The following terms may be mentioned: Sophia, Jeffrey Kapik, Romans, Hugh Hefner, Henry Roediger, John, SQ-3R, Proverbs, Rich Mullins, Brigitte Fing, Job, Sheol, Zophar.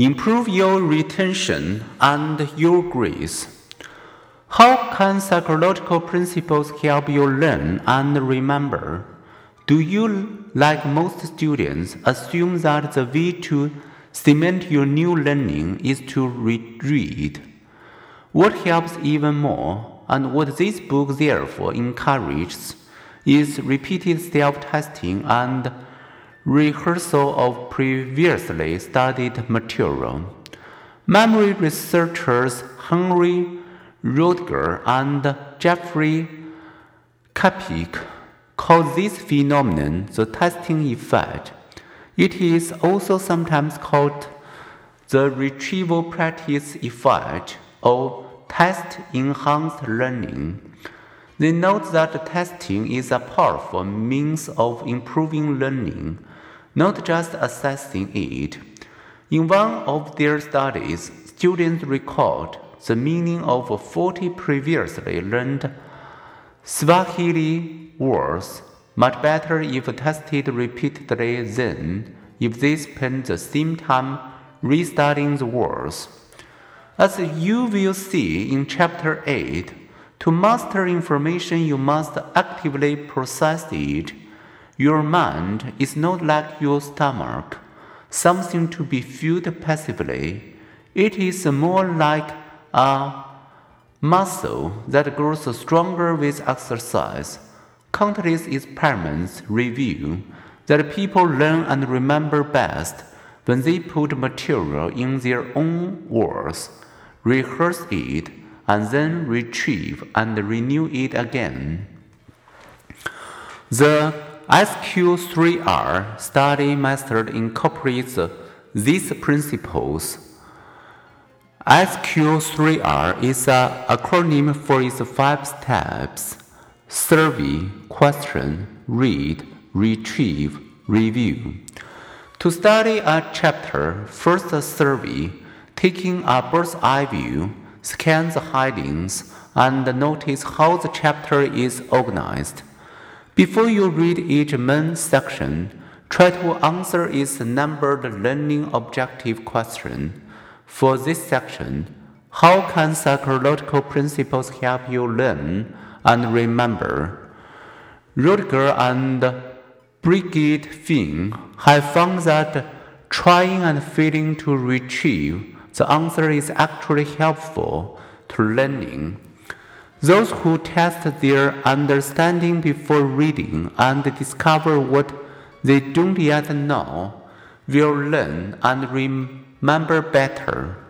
Improve your retention and your grades. How can psychological principles help you learn and remember? Do you, like most students, assume that the way to cement your new learning is to reread? What helps even more, and what this book therefore encourages, is repeated self-testing and rehearsal of previously studied material. Memory researchers Henry Roediger and Jeffrey Kapik call this phenomenon the testing effect. It is also sometimes called the retrieval practice effect or test-enhanced learning.They note that testing is a powerful means of improving learning, not just assessing it. In one of their studies, students recalled the meaning of 40 previously learned Swahili words much better if tested repeatedly than if they spent the same time restudying the words. As you will see in Chapter 8,To master information, you must actively process it. Your mind is not like your stomach, something to be filled passively. It is more like a muscle that grows stronger with exercise. Countless experiments reveal that people learn and remember best when they put material in their own words, rehearse it,and then retrieve and renew it again. The SQ-3R study method incorporates these principles. SQ-3R is an acronym for its 5 steps: survey, question, read, retrieve, review. To study a chapter, first survey, taking a bird's-eye view,scan the headings, and notice how the chapter is organized. Before you read each main section, try to answer its numbered learning objective question. For this section, how can psychological principles help you learn and remember? Roediger and Brigitte Fing have found that trying and failing to retrieve the answer is actually helpful to learning. Those who test their understanding before reading and discover what they don't yet know will learn and remember better.